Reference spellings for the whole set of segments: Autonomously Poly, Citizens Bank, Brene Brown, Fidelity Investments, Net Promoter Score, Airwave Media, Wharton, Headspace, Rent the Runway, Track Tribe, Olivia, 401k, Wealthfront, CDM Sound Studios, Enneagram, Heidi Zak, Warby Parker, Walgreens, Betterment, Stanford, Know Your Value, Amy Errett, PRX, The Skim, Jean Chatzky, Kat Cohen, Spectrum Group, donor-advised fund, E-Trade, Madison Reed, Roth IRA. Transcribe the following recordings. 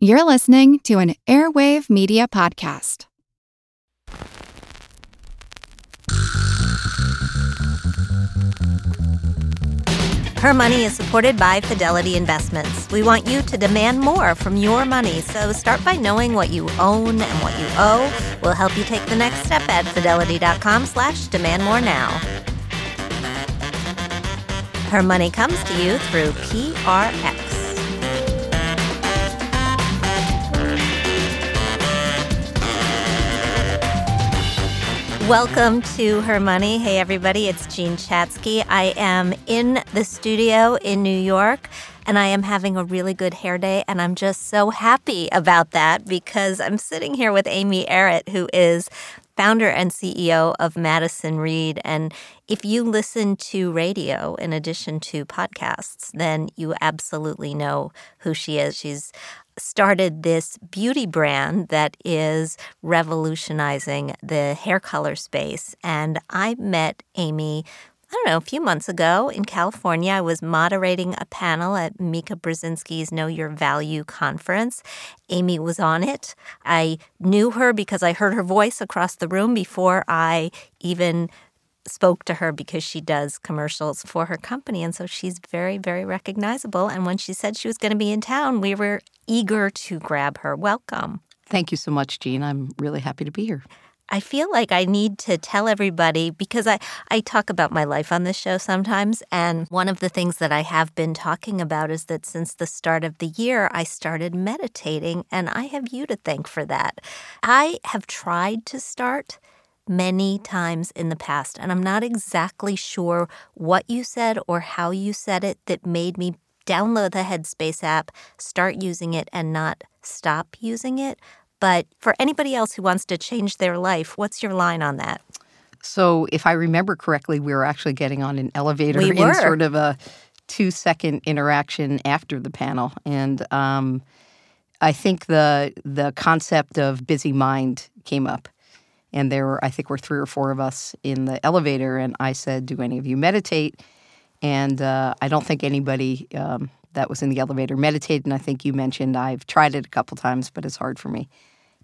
You're listening to an Airwave Media Podcast. Her Money is supported by Fidelity Investments. We want you to demand more from your money, so start by knowing what you own and what you owe. We'll help you take the next step at fidelity.com/demand more now. Her Money comes to you through PRX. Welcome to Her Money. Hey, everybody. It's Jean Chatzky. I am in the studio in New York, and I am having a really good hair day, and I'm just so happy about that because I'm sitting here with Amy Errett, who is founder and CEO of Madison Reed. And if you listen to radio in addition to podcasts, then you absolutely know who she is. She's started this beauty brand that is revolutionizing the hair color space. And I met Amy, I don't know, a few months ago in California. I was moderating a panel at Mika Brzezinski's Know Your Value conference. Amy was on it. I knew her because I heard her voice across the room before I even spoke to her, because she does commercials for her company. And so she's very, very recognizable. And when she said she was going to be in town, we were eager to grab her. Welcome. Thank you so much, Jean. I'm really happy to be here. I feel like I need to tell everybody, because I talk about my life on this show sometimes. And one of the things that I have been talking about is that since the start of the year, I started meditating, and I have you to thank for that. I have tried to start many times in the past, and I'm not exactly sure what you said or how you said it that made me download the Headspace app, start using it, and not stop using it. But for anybody else who wants to change their life, what's your line on that? So if I remember correctly, we were actually getting on an elevator in sort of a 2-second interaction after the panel. And I think the concept of busy mind came up. And there were, I think, were 3 or 4 of us in the elevator, and I said, "Do any of you meditate?" And I don't think anybody that was in the elevator meditated. And I think you mentioned I've tried it a couple times, but it's hard for me.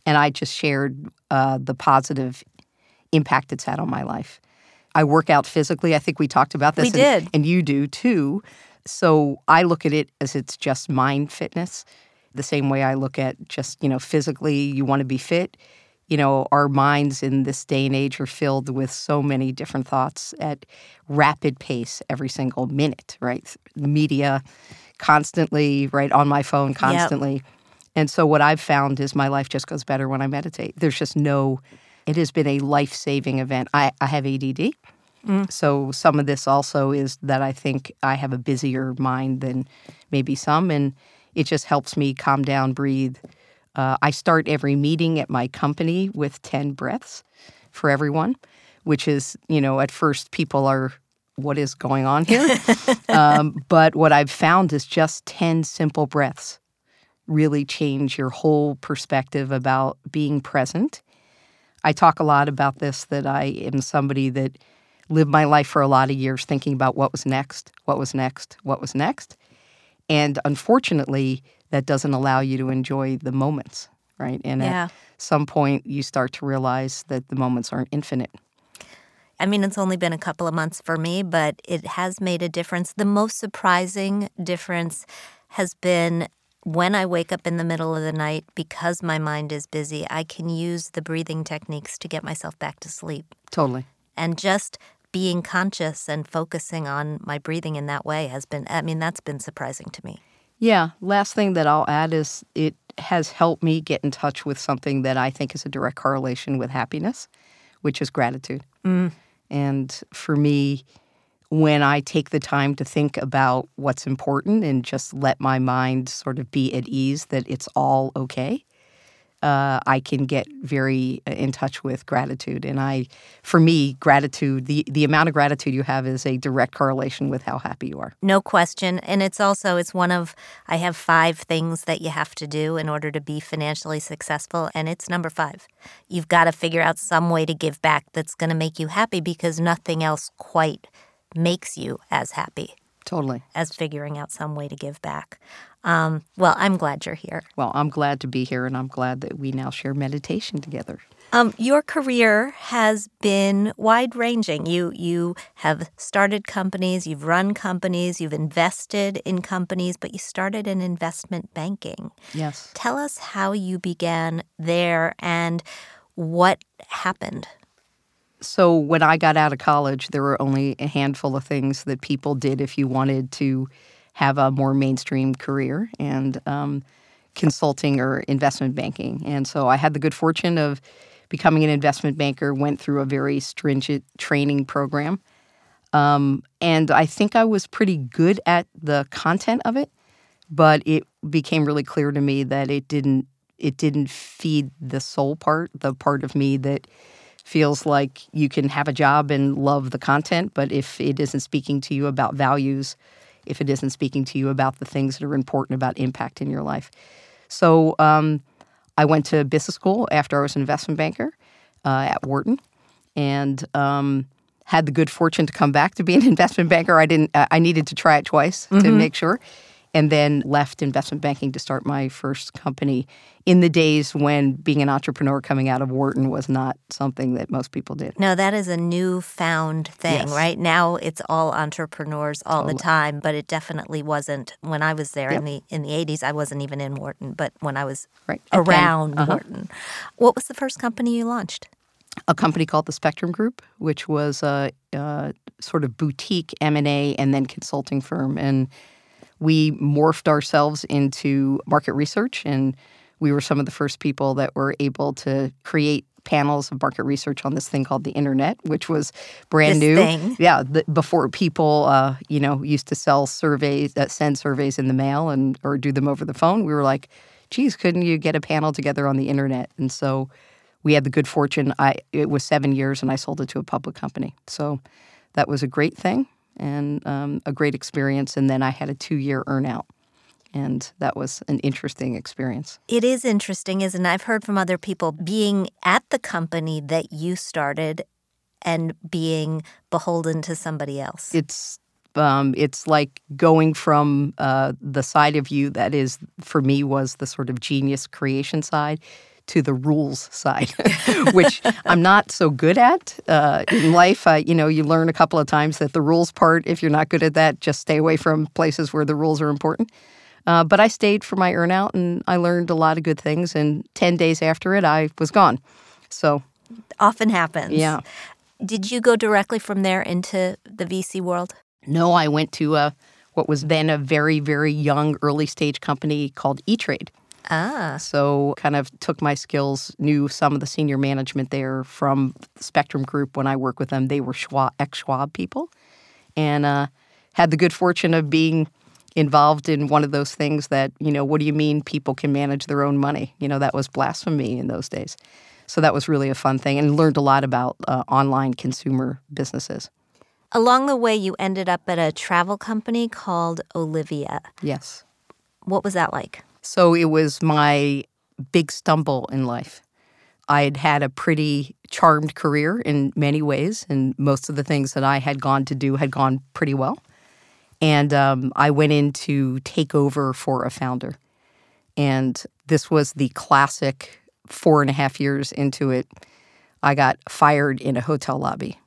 And I just shared the positive impact it's had on my life. I work out physically. I think we talked about this. We did, and you do too. So I look at it as it's just mind fitness, the same way I look at just, you know, physically. You want to be fit. You know, our minds in this day and age are filled with so many different thoughts at rapid pace every single minute, right? Media constantly, right? On my phone constantly. Yep. And so what I've found is my life just goes better when I meditate. There's just no, it has been a life-saving event. I have ADD. So some of this also is that I think I have a busier mind than maybe some, and it just helps me calm down, breathe. I start every meeting at my company with 10 breaths for everyone, which is, you know, at first people are, what is going on here? But what I've found is just 10 simple breaths really change your whole perspective about being present. I talk a lot about this, that I am somebody that lived my life for a lot of years thinking about what was next, what was next, what was next. And unfortunately, that doesn't allow you to enjoy the moments, right? And at some point, you start to realize that the moments aren't infinite. I mean, it's only been a couple of months for me, but it has made a difference. The most surprising difference has been when I wake up in the middle of the night, because my mind is busy, I can use the breathing techniques to get myself back to sleep. Totally. And just being conscious and focusing on my breathing in that way has been, I mean, that's been surprising to me. Yeah. Last thing that I'll add is it has helped me get in touch with something that I think is a direct correlation with happiness, which is gratitude. And for me, when I take the time to think about what's important and just let my mind sort of be at ease that it's all okay, I can get very in touch with gratitude. And for me, gratitude, the amount of gratitude you have is a direct correlation with how happy you are. No question. And it's also, it's one of, I have 5 things that you have to do in order to be financially successful. And it's number 5. You've got to figure out some way to give back that's going to make you happy, because nothing else quite makes you as happy. Totally. As figuring out some way to give back. Well, I'm glad you're here. Well, I'm glad to be here, and I'm glad that we now share meditation together. Your career has been wide-ranging. You have started companies, you've run companies, you've invested in companies, but you started in investment banking. Yes. Tell us how you began there and what happened. So when I got out of college, there were only a handful of things that people did if you wanted to have a more mainstream career, and consulting or investment banking. And so I had the good fortune of becoming an investment banker, went through a very stringent training program. And I think I was pretty good at the content of it, but it became really clear to me that it didn't feed the soul part, the part of me that feels like you can have a job and love the content, but if it isn't speaking to you about values, if it isn't speaking to you about the things that are important about impact in your life. So I went to business school after I was an investment banker at Wharton, and had the good fortune to come back to be an investment banker. I needed to try it twice to make sure, and then left investment banking to start my first company in the days when being an entrepreneur coming out of Wharton was not something that most people did. No, that is a newfound thing, yes. Right? Now it's all entrepreneurs all the time, but it definitely wasn't when I was there. Yep. in the 80s. I wasn't even in Wharton, but when I was around Wharton. What was the first company you launched? A company called the Spectrum Group, which was a sort of boutique M&A and then consulting firm, and we morphed ourselves into market research, and we were some of the first people that were able to create panels of market research on this thing called the internet, which was brand new. Thing. Yeah, before people, used to send surveys in the mail or do them over the phone. We were like, geez, couldn't you get a panel together on the internet? And so we had the good fortune. It was 7 years, and I sold it to a public company. So that was a great thing. And a great experience, and then I had a 2-year earnout, and that was an interesting experience. It is interesting, isn't it? I've heard from other people being at the company that you started and being beholden to somebody else. It's like going from the side of you that is, for me, was the sort of genius creation side to the rules side, which I'm not so good at in life. You learn a couple of times that the rules part, if you're not good at that, just stay away from places where the rules are important. But I stayed for my earnout, and I learned a lot of good things. And 10 days after it, I was gone. So often happens. Yeah. Did you go directly from there into the VC world? No, I went to what was then a very, very young early stage company called E-Trade. Ah. So kind of took my skills, knew some of the senior management there from Spectrum Group. When I worked with them, they were ex-Schwab people, and had the good fortune of being involved in one of those things that, what do you mean people can manage their own money? That was blasphemy in those days. So that was really a fun thing, and learned a lot about online consumer businesses. Along the way, you ended up at a travel company called Olivia. Yes. What was that like? So it was my big stumble in life. I had had a pretty charmed career in many ways, and most of the things that I had gone to do had gone pretty well. And I went in to take over for a founder. And this was the classic 4.5 years into it. I got fired in a hotel lobby,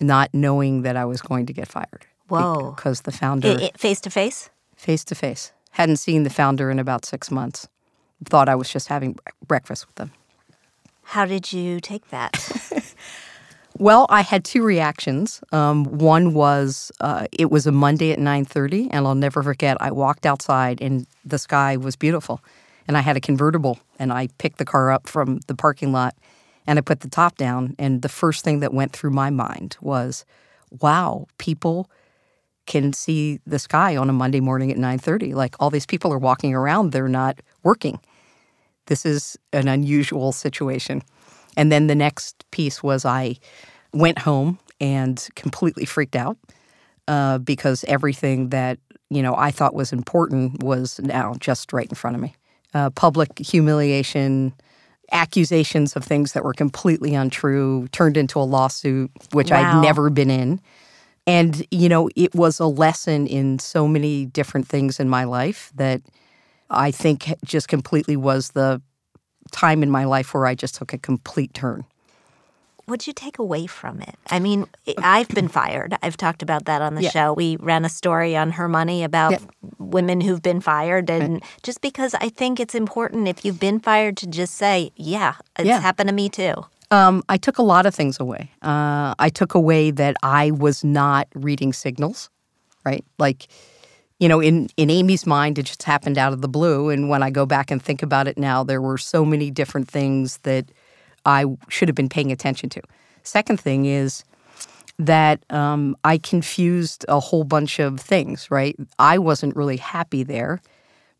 not knowing that I was going to get fired. Whoa. Because the founder— Face-to-face? Face-to-face. Hadn't seen the founder in about 6 months. Thought I was just having breakfast with them. How did you take that? Well, I had two reactions. One was it was a Monday at 9:30, and I'll never forget. I walked outside, and the sky was beautiful. And I had a convertible, and I picked the car up from the parking lot, and I put the top down. And the first thing that went through my mind was, wow, people can see the sky on a Monday morning at 9:30. Like, all these people are walking around. They're not working. This is an unusual situation. And then the next piece was I went home and completely freaked out because everything that, I thought was important was now just right in front of me. Public humiliation, accusations of things that were completely untrue, turned into a lawsuit, which I'd never been in. And, you know, it was a lesson in so many different things in my life that I think just completely was the time in my life where I just took a complete turn. What did you take away from it? I mean, I've been fired. I've talked about that on the show. We ran a story on Her Money about women who've been fired. And just because I think it's important if you've been fired to just say, it's happened to me too. I took a lot of things away. I took away that I was not reading signals, right? Like, you know, in Amy's mind, it just happened out of the blue. And when I go back and think about it now, there were so many different things that I should have been paying attention to. Second thing is that I confused a whole bunch of things, right? I wasn't really happy there,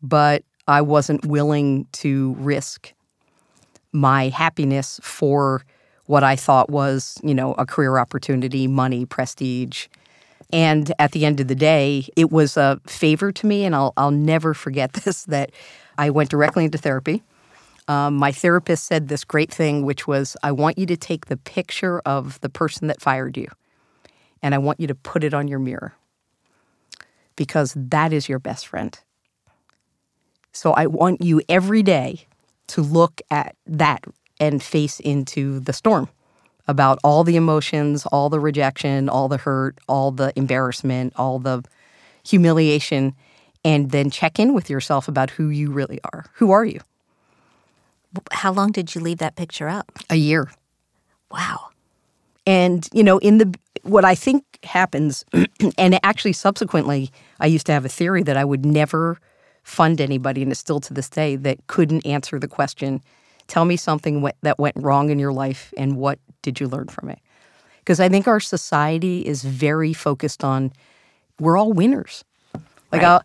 but I wasn't willing to risk my happiness for what I thought was, you know, a career opportunity, money, prestige. And at the end of the day, it was a favor to me, and I'll never forget this, that I went directly into therapy. My therapist said this great thing, which was, I want you to take the picture of the person that fired you, and I want you to put it on your mirror, because that is your best friend. So I want you every day to look at that and face into the storm about all the emotions, all the rejection, all the hurt, all the embarrassment, all the humiliation, and then check in with yourself about who you really are. Who are you? How long did you leave that picture up? A year. Wow. And, you know, what I think happens, and actually subsequently, I used to have a theory that I would never fund anybody, and it's still to this day, that couldn't answer the question, tell me something that went wrong in your life and what did you learn from it? Because I think our society is very focused on, we're all winners. Like, right.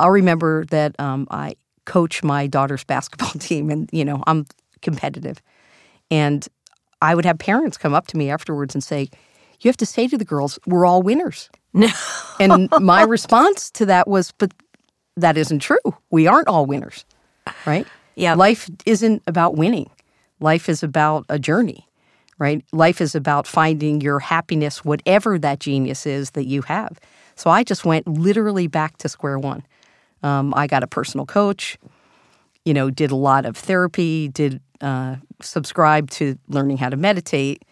I'll remember that I coach my daughter's basketball team, and, you know, I'm competitive. And I would have parents come up to me afterwards and say, you have to say to the girls, we're all winners. No. And my response to that was, but that isn't true. We aren't all winners, right? Yeah. Life isn't about winning. Life is about a journey, right? Life is about finding your happiness, whatever that genius is that you have. So I just went literally back to square one. I got a personal coach, you know, did a lot of therapy, did subscribe to learning how to meditate,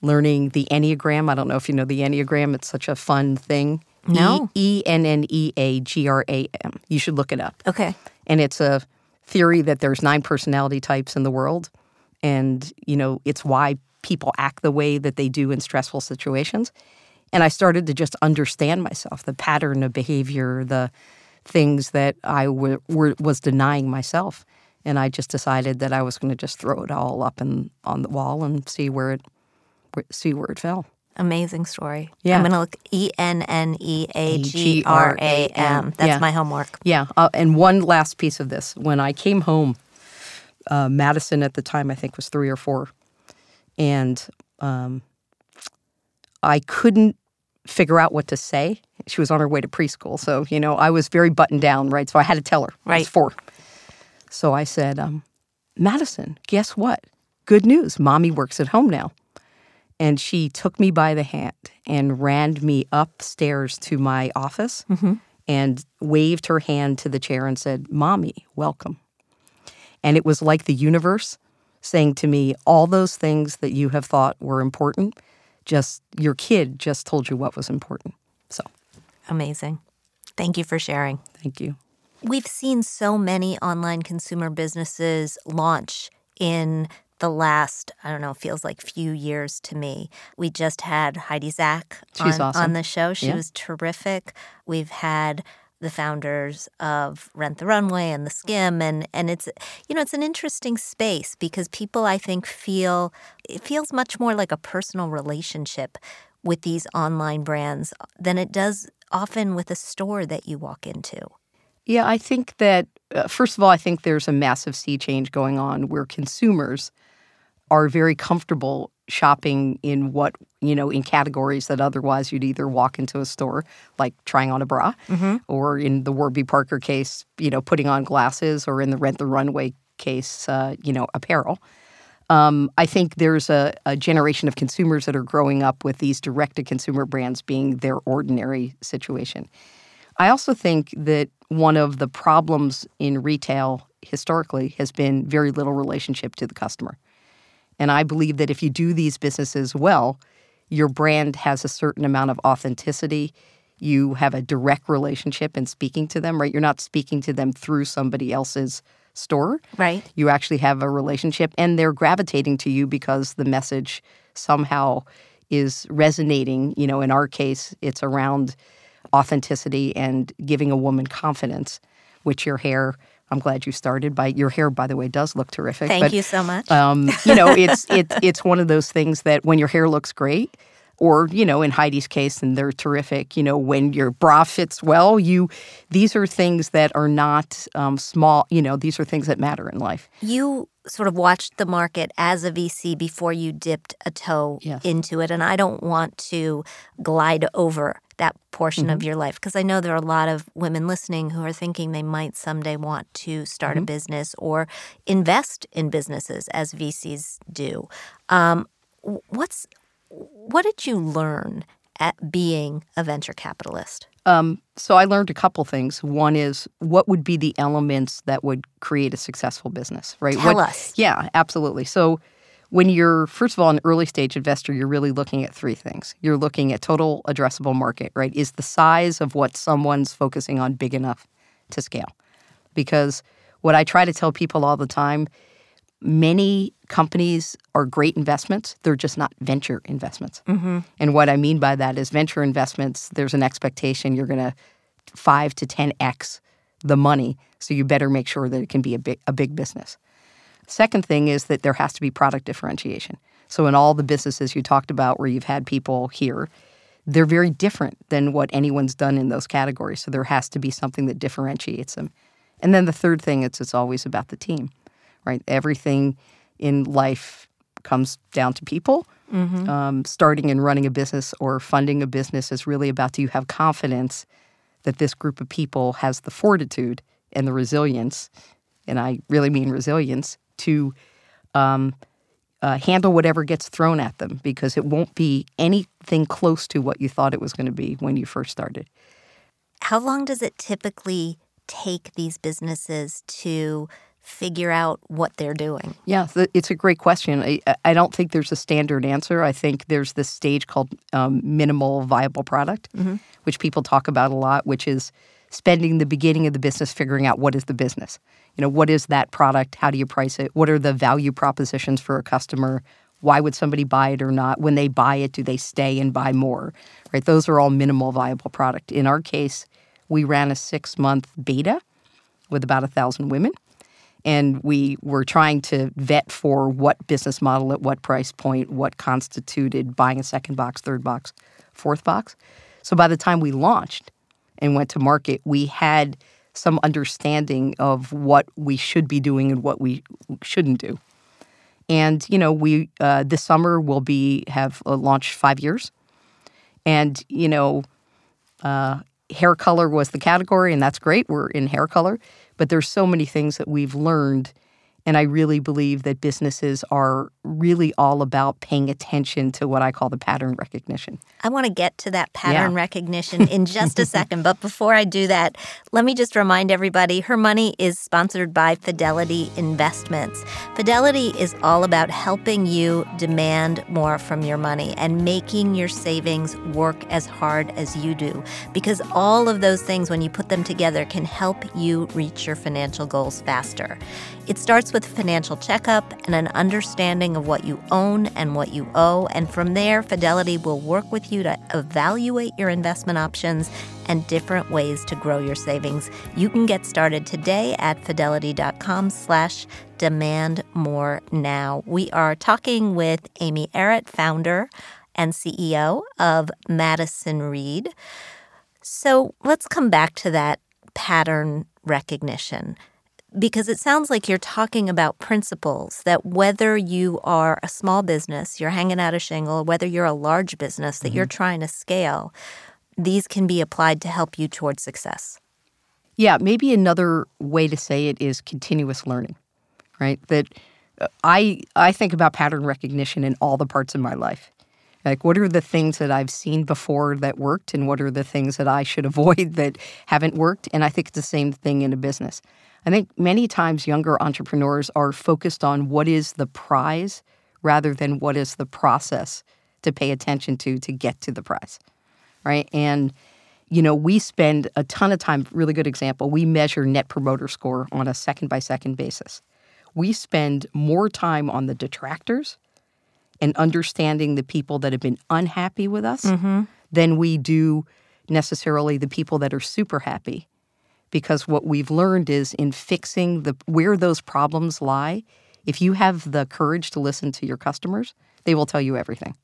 learning the Enneagram. I don't know if you know the Enneagram. It's such a fun thing. No. E-N-N-E-A-G-R-A-M. You should look it up. Okay. And it's a theory that there's 9 personality types in the world. And, you know, it's why people act the way that they do in stressful situations. And I started to just understand myself, the pattern of behavior, the things that I was denying myself. And I just decided that I was going to just throw it all up on the wall and see where it fell. Amazing story. Yeah. I'm going to look E-N-N-E-A-G-R-A-M. That's my homework. Yeah. And one last piece of this. When I came home, Madison at the time I think was 3 or 4. And I couldn't figure out what to say. She was on her way to preschool. So, you know, I was very buttoned down, right? So I had to tell her. Right. I was 4. So I said, Madison, guess what? Good news. Mommy works at home now. And she took me by the hand and ran me upstairs to my office and waved her hand to the chair and said, Mommy, welcome. And it was like the universe saying to me, all those things that you have thought were important, just your kid just told you what was important. So amazing. Thank you for sharing. Thank you. We've seen so many online consumer businesses launch in the last, I don't know, feels like few years to me. We just had Heidi Zak on the show. She was terrific. We've had the founders of Rent the Runway and The Skim, and it's, you know, it's an interesting space because people, I think, it feels much more like a personal relationship with these online brands than it does often with a store that you walk into. Yeah, I think that, first of all, I think there's a massive sea change going on where consumers are very comfortable shopping in what, you know, in categories that otherwise you'd either walk into a store, like trying on a bra, or in the Warby Parker case, you know, putting on glasses, or in the Rent the Runway case, you know, apparel. I think there's a generation of consumers that are growing up with these direct-to-consumer brands being their ordinary situation. I also think that one of the problems in retail historically has been very little relationship to the customer. And I believe that if you do these businesses well, your brand has a certain amount of authenticity. You have a direct relationship in speaking to them, right? You're not speaking to them through somebody else's store. Right. You actually have a relationship, and they're gravitating to you because the message somehow is resonating. You know, in our case, it's around authenticity and giving a woman confidence, which your hair, I'm glad you started by, your hair, by the way, does look terrific. Thank you so much. You know, it's one of those things that when your hair looks great, or, you know, in Heidi's case, and they're terrific, you know, when your bra fits well, these are things that are not small, you know, these are things that matter in life. You sort of watched the market as a VC before you dipped a toe into it, and I don't want to glide over that portion of your life, because I know there are a lot of women listening who are thinking they might someday want to start a business or invest in businesses as VCs do. What did you learn at being a venture capitalist? So I learned a couple things. One is, what would be the elements that would create a successful business, right? Tell us. Yeah, absolutely. So when you're, first of all, an early-stage investor, you're really looking at three things. You're looking at total addressable market, right? Is the size of what someone's focusing on big enough to scale? Because what I try to tell people all the time, many companies are great investments. They're just not venture investments. And what I mean by that is venture investments, there's an expectation you're going to 5 to 10x the money, so you better make sure that it can be a big business. Second thing is that there has to be product differentiation. So in all the businesses you talked about where you've had people here, they're very different than what anyone's done in those categories. So there has to be something that differentiates them. And then the third thing is it's always about the team. Right, everything in life comes down to people. Starting and running a business or funding a business is really about, do you have confidence that this group of people has the fortitude and the resilience, and I really mean resilience, to handle whatever gets thrown at them, because it won't be anything close to what you thought it was going to be when you first started. How long does it typically take these businesses to figure out what they're doing? Yeah, it's a great question. I don't think there's a standard answer. I think there's this stage called minimal viable product, which people talk about a lot, which is spending the beginning of the business figuring out what is the business. You know, what is that product? How do you price it? What are the value propositions for a customer? Why would somebody buy it or not? When they buy it, do they stay and buy more? Right? Those are all minimal viable product. In our case, we ran a 6-month beta with about 1,000 women. And we were trying to vet for what business model at what price point, what constituted buying a second box, third box, fourth box. So by the time we launched and went to market, we had some understanding of what we should be doing and what we shouldn't do. And, you know, we this summer will have launched 5 years. And, you know, hair color was the category, and that's great. We're in hair color. But there's so many things that we've learned, and I really believe that businesses are really all about paying attention to what I call the pattern recognition. I want to get to that pattern recognition in just a second, but before I do that, let me just remind everybody, Her Money is sponsored by Fidelity Investments. Fidelity is all about helping you demand more from your money and making your savings work as hard as you do, because all of those things, when you put them together, can help you reach your financial goals faster. It starts with a financial checkup and an understanding of what you own and what you owe, and from there, Fidelity will work with you to evaluate your investment options and different ways to grow your savings. You can get started today at fidelity.com/demand more now. We are talking with Amy Errett, founder and CEO of Madison Reed. So let's come back to that pattern recognition, because it sounds like you're talking about principles that whether you are a small business, you're hanging out a shingle, whether you're a large business that you're trying to scale, these can be applied to help you towards success. Yeah, maybe another way to say it is continuous learning, right? That I think about pattern recognition in all the parts of my life. Like, what are the things that I've seen before that worked, and what are the things that I should avoid that haven't worked? And I think it's the same thing in a business. I think many times younger entrepreneurs are focused on what is the prize rather than what is the process to pay attention to get to the prize, right? And, you know, we spend a ton of time, really good example, we measure Net Promoter Score on a second-by-second basis. We spend more time on the detractors and understanding the people that have been unhappy with us than we do necessarily the people that are super happy. Because what we've learned is in fixing where those problems lie, if you have the courage to listen to your customers, they will tell you everything.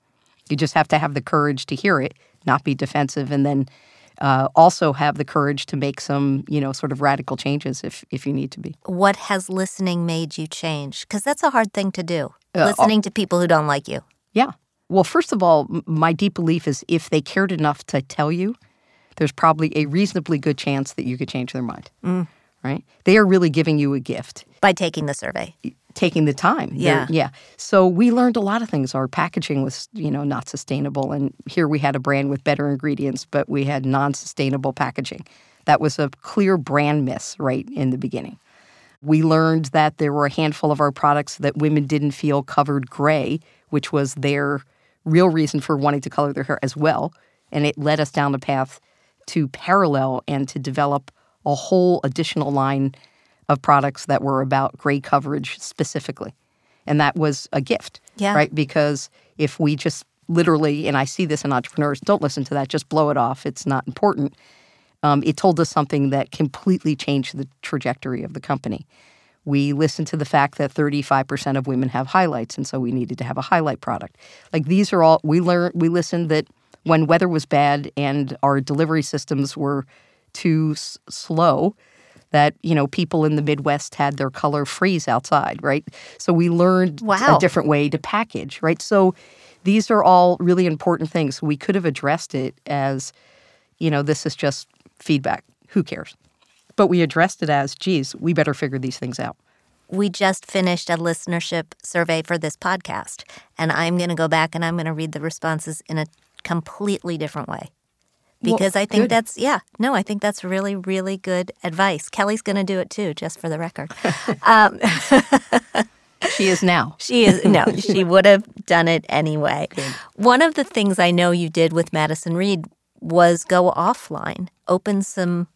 You just have to have the courage to hear it, not be defensive, and then also have the courage to make some, you know, sort of radical changes if you need to be. What has listening made you change? Because that's a hard thing to do, listening to people who don't like you. Yeah. Well, first of all, my deep belief is if they cared enough to tell you, there's probably a reasonably good chance that you could change their mind, right? They are really giving you a gift. By taking the survey. Taking the time. Yeah. Yeah. So we learned a lot of things. Our packaging was, you know, not sustainable. And here we had a brand with better ingredients, but we had non-sustainable packaging. That was a clear brand miss right in the beginning. We learned that there were a handful of our products that women didn't feel covered gray, which was their real reason for wanting to color their hair as well. And it led us down the path to parallel and to develop a whole additional line of products that were about gray coverage specifically. And that was a gift, right? Because if we just literally, and I see this in entrepreneurs, don't listen to that, just blow it off, it's not important. It told us something that completely changed the trajectory of the company. We listened to the fact that 35% of women have highlights, and so we needed to have a highlight product. Like, these are all, we listened that when weather was bad and our delivery systems were too slow, that, you know, people in the Midwest had their color freeze outside, right? So we learned a different way to package, right? So these are all really important things. We could have addressed it as, you know, this is just feedback. Who cares? But we addressed it as, geez, we better figure these things out. We just finished a listenership survey for this podcast, and I'm going to go back and I'm going to read the responses in a completely different way. Because I think that's, I think that's really, really good advice. Kelly's going to do it too, just for the record. She is now. She would have done it anyway. Good. One of the things I know you did with Madison Reed was go offline, open some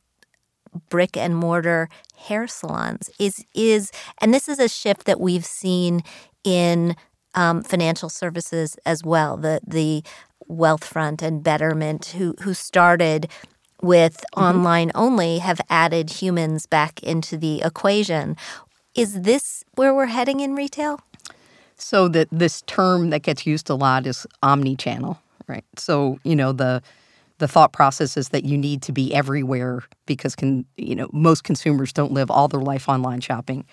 brick and mortar hair salons. And this is a shift that we've seen in financial services as well. The Wealthfront and Betterment, who started with online only, have added humans back into the equation. Is this where we're heading in retail? So that this term that gets used a lot is omnichannel, right? So, you know, the thought process is that you need to be everywhere because most consumers don't live all their life online shopping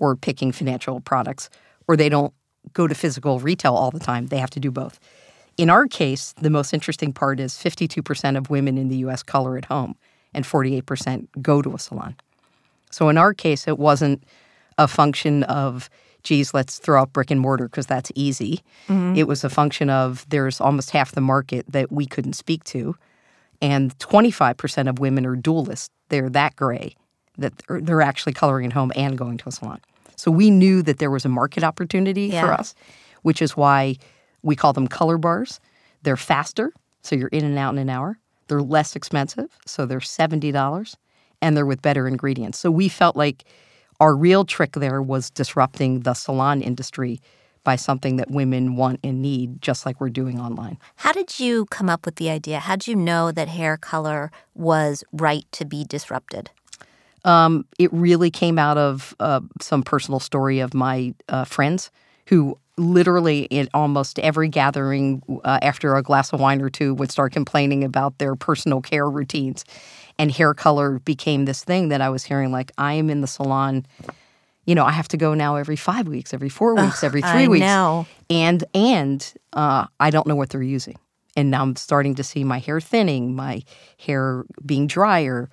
or picking financial products, or they don't go to physical retail all the time. They have to do both. In our case, the most interesting part is 52% of women in the U.S. color at home and 48% go to a salon. So in our case, it wasn't a function of, geez, let's throw out brick and mortar because that's easy. Mm-hmm. It was a function of there's almost half the market that we couldn't speak to, and 25% of women are dualists. They're that gray that they're actually coloring at home and going to a salon. So we knew that there was a market opportunity for us, which is why we call them color bars. They're faster, so you're in and out in an hour. They're less expensive, so they're $70, and they're with better ingredients. So we felt like our real trick there was disrupting the salon industry by something that women want and need, just like we're doing online. How did you come up with the idea? How did you know that hair color was right to be disrupted? It really came out of some personal story of my friends who literally in almost every gathering after a glass of wine or two would start complaining about their personal care routines. And hair color became this thing that I was hearing, like, I am in the salon, you know, I have to go now every 5 weeks, every 4 weeks, every three weeks. Know. And I don't know what they're using. And now I'm starting to see my hair thinning, my hair being drier,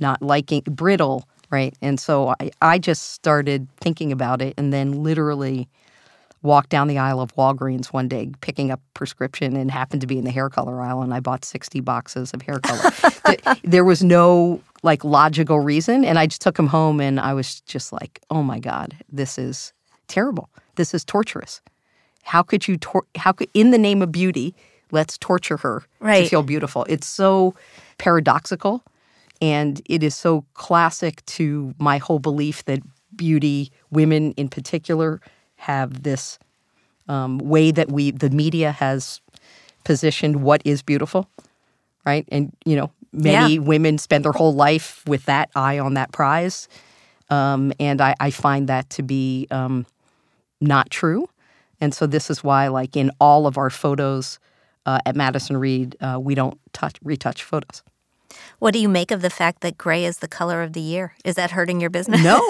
not liking brittle, right? And so I just started thinking about it and then literally walked down the aisle of Walgreens one day picking up prescription and happened to be in the hair color aisle, and I bought 60 boxes of hair color. There was no, like, logical reason, and I just took them home, and I was just like, oh, my God, this is terrible. This is torturous. How could you in the name of beauty, let's torture her to feel beautiful. It's so paradoxical, and it is so classic to my whole belief that beauty, women in particular, have this way that the media has positioned what is beautiful, right? And, you know, many women spend their whole life with that eye on that prize. And I find that to be not true. And so this is why, like, in all of our photos at Madison Reed, we don't retouch photos. What do you make of the fact that gray is the color of the year? Is that hurting your business? No,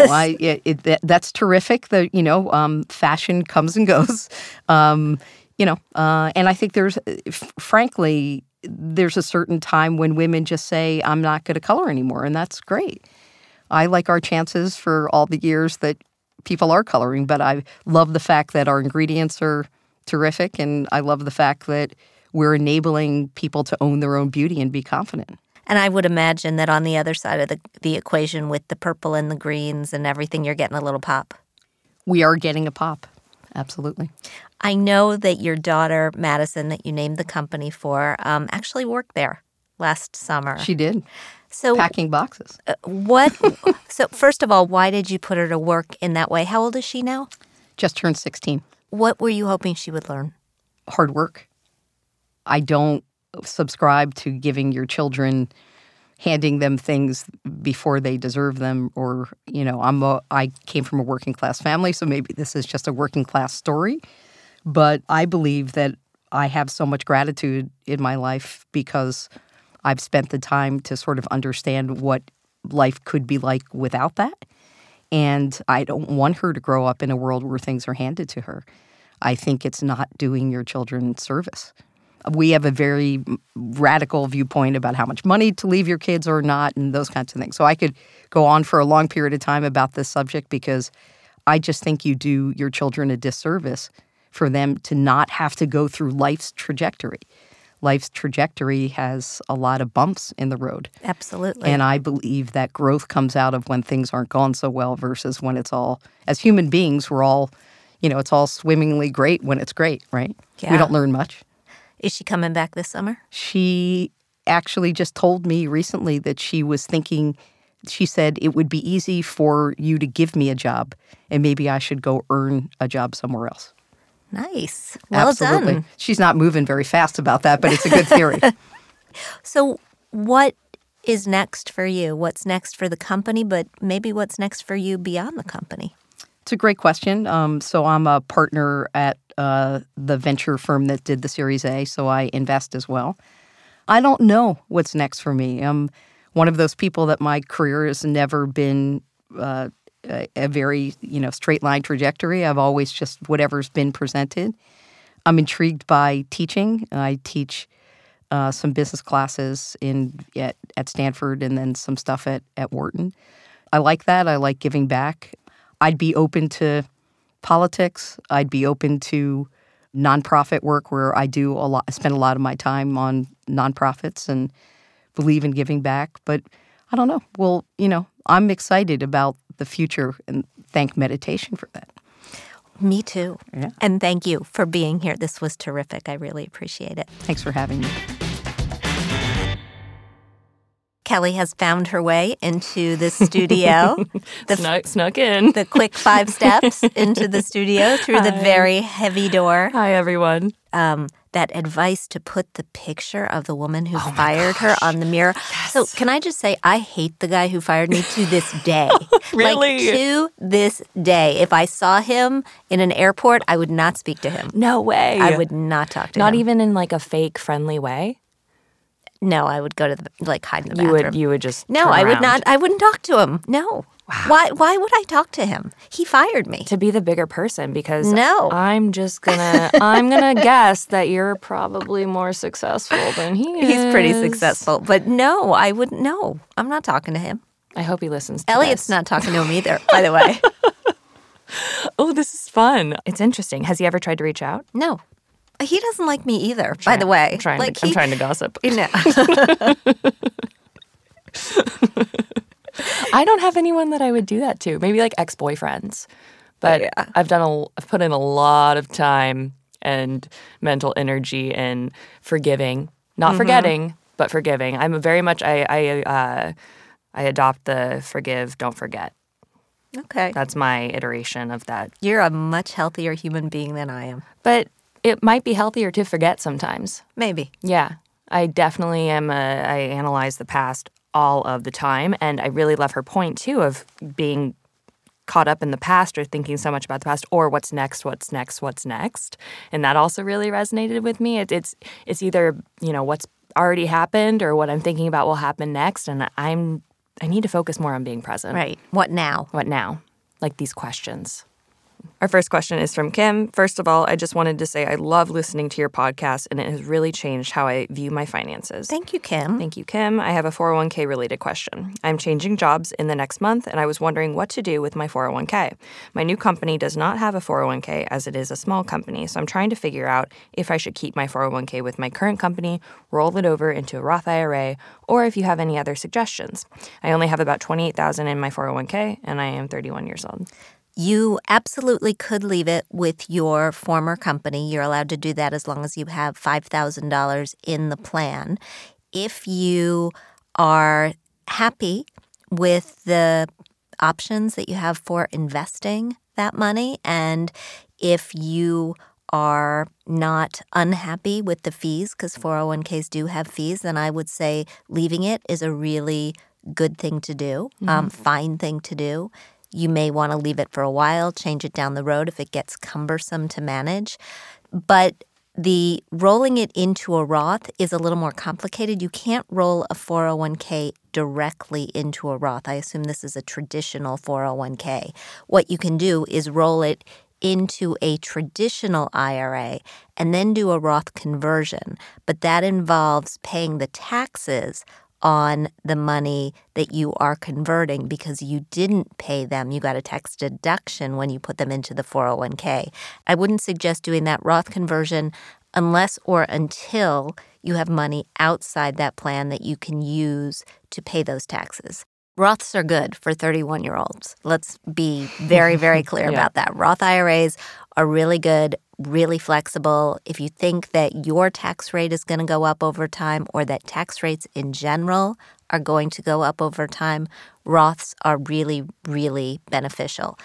that's terrific. The fashion comes and goes, and I think frankly there's a certain time when women just say, "I'm not going to color anymore," and that's great. I like our chances for all the years that people are coloring, but I love the fact that our ingredients are terrific, and I love the fact that we're enabling people to own their own beauty and be confident. And I would imagine that on the other side of the equation with the purple and the greens and everything, you're getting a little pop. We are getting a pop. Absolutely. I know that your daughter, Madison, that you named the company for, actually worked there last summer. She did. So packing boxes. So first of all, why did you put her to work in that way? How old is she now? Just turned 16. What were you hoping she would learn? Hard work. I don't subscribe to giving your children, handing them things before they deserve them, or, you know, I came from a working class family, so maybe this is just a working class story. But I believe that I have so much gratitude in my life because I've spent the time to sort of understand what life could be like without that. And I don't want her to grow up in a world where things are handed to her. I think it's not doing your children service. We have a very radical viewpoint about how much money to leave your kids or not and those kinds of things. So I could go on for a long period of time about this subject because I just think you do your children a disservice for them to not have to go through life's trajectory. Life's trajectory has a lot of bumps in the road. Absolutely. And I believe that growth comes out of when things aren't going so well versus when it's all, as human beings, we're all, you know, it's all swimmingly great when it's great, right? Yeah. We don't learn much. Is she coming back this summer? She actually just told me recently that she was thinking, she said, it would be easy for you to give me a job, and maybe I should go earn a job somewhere else. Nice. Well Absolutely. Done. She's not moving very fast about that, but it's a good theory. So what is next for you? What's next for the company, but maybe what's next for you beyond the company? It's a great question. So I'm a partner at the venture firm that did the Series A, so I invest as well. I don't know what's next for me. I'm one of those people that my career has never been a very, you know, straight line trajectory. I've always just whatever's been presented. I'm intrigued by teaching. I teach some business classes at Stanford and then some stuff at Wharton. I like that. I like giving back. I'd be open to politics. I'd be open to nonprofit work where I spend a lot of my time on nonprofits and believe in giving back. But I don't know. Well, you know, I'm excited about the future and thank meditation for that. Me too. Yeah. And thank you for being here. This was terrific. I really appreciate it. Thanks for having me. Kelly has found her way into the studio. Snuck in. The quick 5 steps into the studio through the very heavy door. Hi, everyone. That advice to put the picture of the woman who fired her on the mirror. Yes. So can I just say, I hate the guy who fired me to this day. Really? Like, to this day. If I saw him in an airport, I would not speak to him. No way. I would not talk to him. Not even in, like, a fake friendly way? No, I would go to hide in the bathroom. You would just no, I would not. I wouldn't talk to him. No. Wow. Why would I talk to him? He fired me to be the bigger person because I'm gonna guess that you're probably more successful than he is. He's pretty successful, but no, I wouldn't. No, I'm not talking to him. I hope he listens to Elliot's this. Not talking to him either, by the way. Oh, this is fun. It's interesting. Has he ever tried to reach out? No. He doesn't like me either, by the way. I'm trying to gossip. No. I don't have anyone that I would do that to. Maybe like ex-boyfriends. But yeah. I've put in a lot of time and mental energy in forgiving. Not forgetting, but forgiving. I'm very much, I adopt the forgive, don't forget. Okay. That's my iteration of that. You're a much healthier human being than I am. But it might be healthier to forget sometimes. Maybe. Yeah. I definitely am I analyze the past all of the time, and I really love her point, too, of being caught up in the past or thinking so much about the past or what's next. And that also really resonated with me. It's either, you know, what's already happened or what I'm thinking about will happen next, and I need to focus more on being present. Right. What now? What now? Like these questions. Our first question is from Kim. First of all, I just wanted to say I love listening to your podcast, and it has really changed how I view my finances. Thank you, Kim. Thank you, Kim. I have a 401k related question. I'm changing jobs in the next month, and I was wondering what to do with my 401k. My new company does not have a 401k, as it is a small company, so I'm trying to figure out if I should keep my 401k with my current company, roll it over into a Roth IRA, or if you have any other suggestions. I only have about $28,000 in my 401k, and I am 31 years old. You absolutely could leave it with your former company. You're allowed to do that as long as you have $5,000 in the plan. If you are happy with the options that you have for investing that money, and if you are not unhappy with the fees, because 401ks do have fees, then I would say leaving it is a really good thing to do, fine thing to do. You may want to leave it for a while, change it down the road if it gets cumbersome to manage. But the rolling it into a Roth is a little more complicated. You can't roll a 401k directly into a Roth. I assume this is a traditional 401k. What you can do is roll it into a traditional IRA and then do a Roth conversion. But that involves paying the taxes on the money that you are converting because you didn't pay them. You got a tax deduction when you put them into the 401k. I wouldn't suggest doing that Roth conversion unless or until you have money outside that plan that you can use to pay those taxes. Roths are good for 31-year-olds. Let's be very, very clear about that. Roth IRAs are really good, really flexible. If you think that your tax rate is going to go up over time or that tax rates in general are going to go up over time, Roths are really, really beneficial.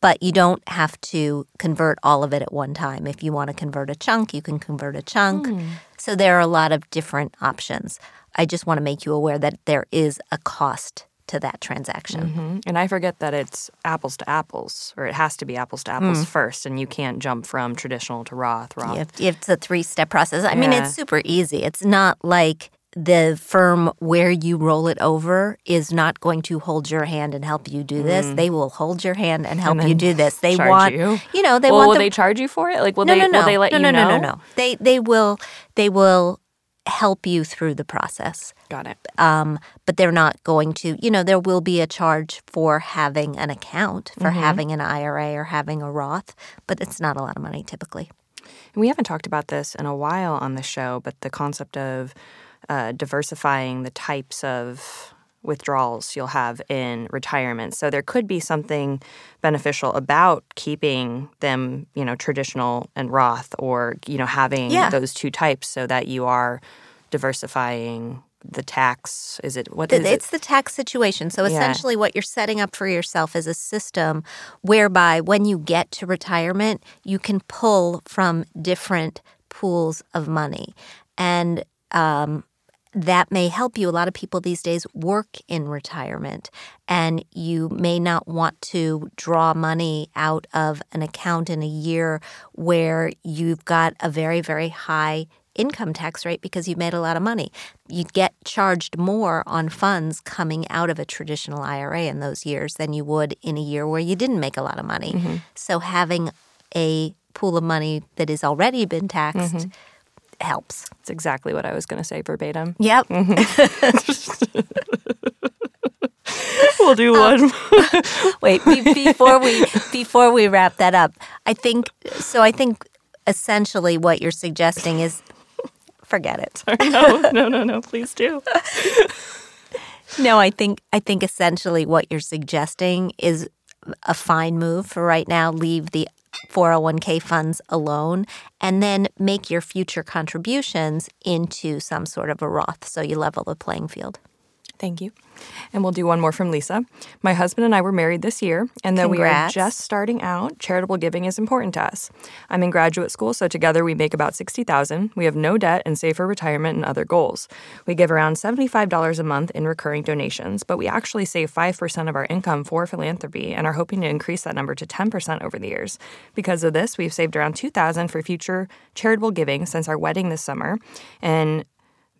But you don't have to convert all of it at one time. If you want to convert a chunk, you can convert a chunk. So there are a lot of different options. I just want to make you aware that there is a cost to that transaction. And I forget that it's apples to apples, or it has to be apples to apples first, and you can't jump from traditional to Roth. It's a three-step process. I mean, it's super easy. It's not like the firm where you roll it over is not going to hold your hand and help you do this. They will hold your hand and help you do this. They want you know, they want they charge you for it? Like will they let you know? They will help you through the process. Got it. But they're not going to, you know, there will be a charge for having an account, for having an IRA or having a Roth, but it's not a lot of money typically. And we haven't talked about this in a while on the show, but the concept of diversifying the types of withdrawals you'll have in retirement. So there could be something beneficial about keeping them, you know, traditional and Roth, or, you know, having those two types so that you are diversifying the tax. It's the tax situation. So essentially what you're setting up for yourself is a system whereby when you get to retirement, you can pull from different pools of money. And that may help you. A lot of people these days work in retirement, and you may not want to draw money out of an account in a year where you've got a very, very high income tax rate because you made a lot of money. You get charged more on funds coming out of a traditional IRA in those years than you would in a year where you didn't make a lot of money. So having a pool of money that has already been taxed helps. It's exactly what I was going to say verbatim. Yep. We'll do one. Wait, before we wrap that up, I think essentially what you're suggesting is forget it. No, please do. No, I think essentially what you're suggesting is a fine move for right now. Leave the 401k funds alone and then make your future contributions into some sort of a Roth so you level the playing field. Thank you. And we'll do one more from Lisa. My husband and I were married this year, and though Congrats. We are just starting out, charitable giving is important to us. I'm in graduate school, so together we make about $60,000. We have no debt and save for retirement and other goals. We give around $75 a month in recurring donations, but we actually save 5% of our income for philanthropy and are hoping to increase that number to 10% over the years. Because of this, we've saved around $2,000 for future charitable giving since our wedding this summer, and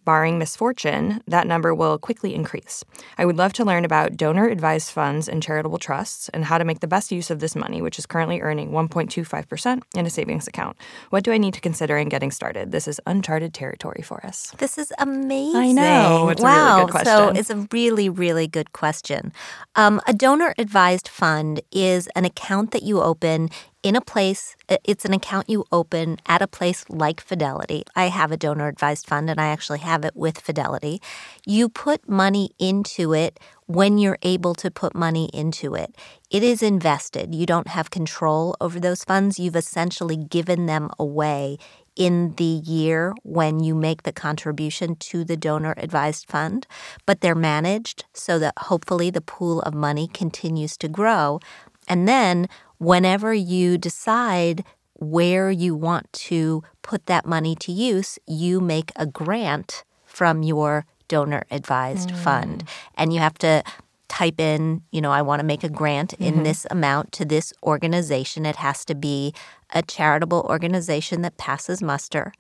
barring misfortune, that number will quickly increase. I would love to learn about donor-advised funds and charitable trusts and how to make the best use of this money, which is currently earning 1.25% in a savings account. What do I need to consider in getting started? This is uncharted territory for us. This is amazing. I know. It's wow. a really good question. So it's a really, really good question. A donor-advised fund is an account that you open in a place, it's an account you open at a place like Fidelity. I have a donor-advised fund, and I actually have it with Fidelity. You put money into it when you're able to put money into it. It is invested. You don't have control over those funds. You've essentially given them away in the year when you make the contribution to the donor-advised fund, but they're managed so that hopefully the pool of money continues to grow. And then whenever you decide where you want to put that money to use, you make a grant from your donor-advised fund. And you have to type in, I want to make a grant in this amount to this organization. It has to be a charitable organization that passes muster.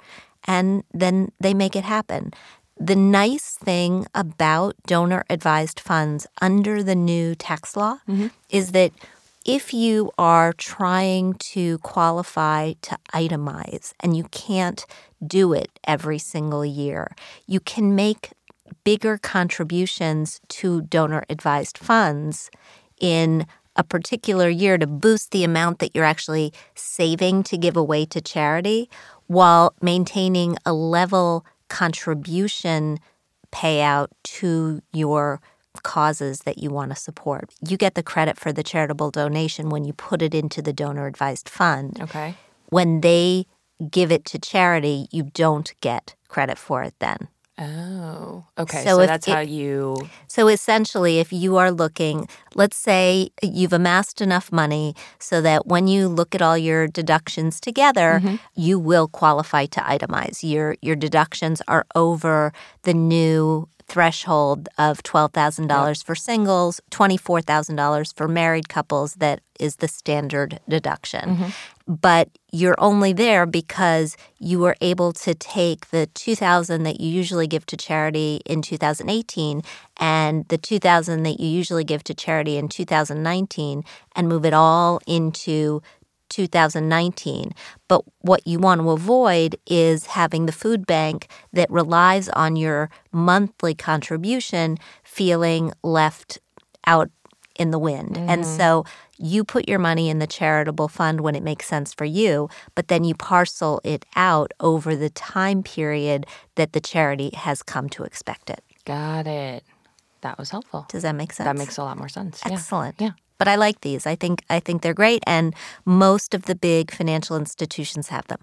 And then they make it happen. The nice thing about donor-advised funds under the new tax law is that if you are trying to qualify to itemize and you can't do it every single year, you can make bigger contributions to donor-advised funds in a particular year to boost the amount that you're actually saving to give away to charity while maintaining a level contribution payout to your causes that you want to support. You get the credit for the charitable donation when you put it into the donor-advised fund. Okay. When they give it to charity, you don't get credit for it then. Oh, okay. So that's how you... So essentially, if you are looking, let's say you've amassed enough money so that when you look at all your deductions together, you will qualify to itemize. Your deductions are over the new threshold of $12,000 for singles, $24,000 for married couples. That is the standard deduction. But you're only there because you were able to take the $2,000 that you usually give to charity in 2018 and the $2,000 that you usually give to charity in 2019 and move it all into 2019. But what you want to avoid is having the food bank that relies on your monthly contribution feeling left out in the wind. And so you put your money in the charitable fund when it makes sense for you, but then you parcel it out over the time period that the charity has come to expect it. Got it. That was helpful. Does that make sense? That makes a lot more sense. Excellent. Yeah. But I like these. I think they're great, and most of the big financial institutions have them.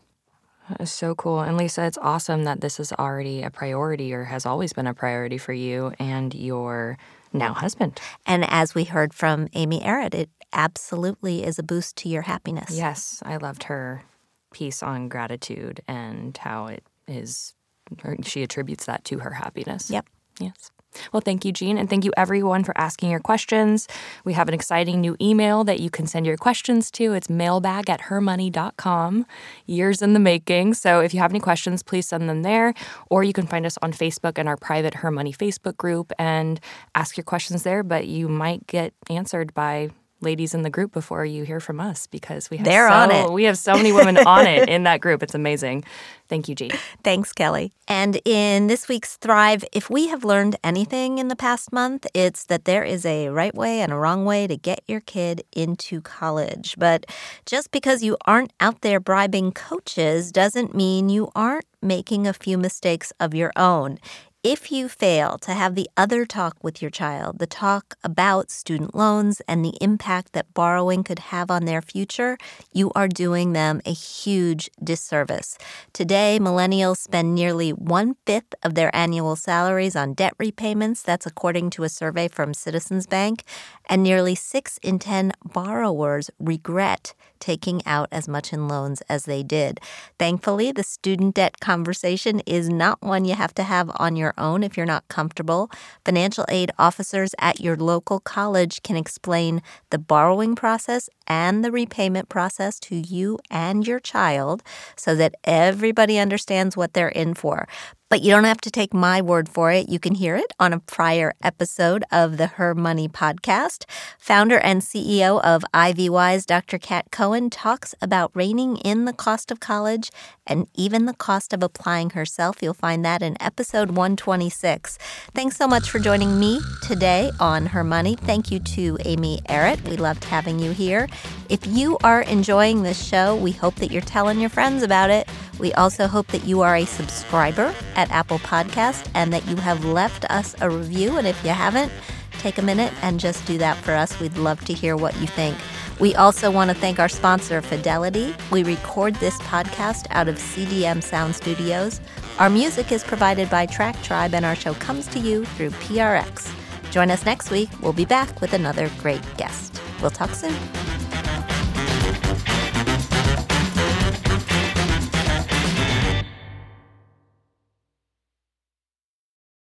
That is so cool. And Lisa, it's awesome that this is already a priority or has always been a priority for you and your now husband. And as we heard from Amy Errett, it absolutely is a boost to your happiness. Yes. I loved her piece on gratitude and how it is – she attributes that to her happiness. Yep. Yes. Well, thank you, Jean, and thank you, everyone, for asking your questions. We have an exciting new email that you can send your questions to. It's mailbag@hermoney.com, years in the making. So if you have any questions, please send them there. Or you can find us on Facebook in our private Her Money Facebook group and ask your questions there. But you might get answered by ladies in the group before you hear from us, because we have so many women on it in that group. It's amazing. Thank you, Jean. Thanks, Kelly. And in this week's Thrive, if we have learned anything in the past month, it's that there is a right way and a wrong way to get your kid into college. But just because you aren't out there bribing coaches doesn't mean you aren't making a few mistakes of your own. If you fail to have the other talk with your child, the talk about student loans and the impact that borrowing could have on their future, you are doing them a huge disservice. Today, millennials spend nearly one-fifth of their annual salaries on debt repayments. That's according to a survey from Citizens Bank. And nearly 6 in 10 borrowers regret taking out as much in loans as they did. Thankfully, the student debt conversation is not one you have to have on your own if you're not comfortable. Financial aid officers at your local college can explain the borrowing process and the repayment process to you and your child so that everybody understands what they're in for. But you don't have to take my word for it. You can hear it on a prior episode of the Her Money podcast. Founder and CEO of Ivy Wise, Dr. Kat Cohen, talks about reining in the cost of college and even the cost of applying herself. You'll find that in episode 126. Thanks so much for joining me today on Her Money. Thank you to Amy Errett. We loved having you here. If you are enjoying this show, we hope that you're telling your friends about it. We also hope that you are a subscriber at Apple Podcast and that you have left us a review. And if you haven't, take a minute and just do that for us. We'd love to hear what you think. We also want to thank our sponsor, Fidelity. We record this podcast out of CDM Sound Studios. Our music is provided by Track Tribe, and our show comes to you through PRX. Join us next week. We'll be back with another great guest. We'll talk soon.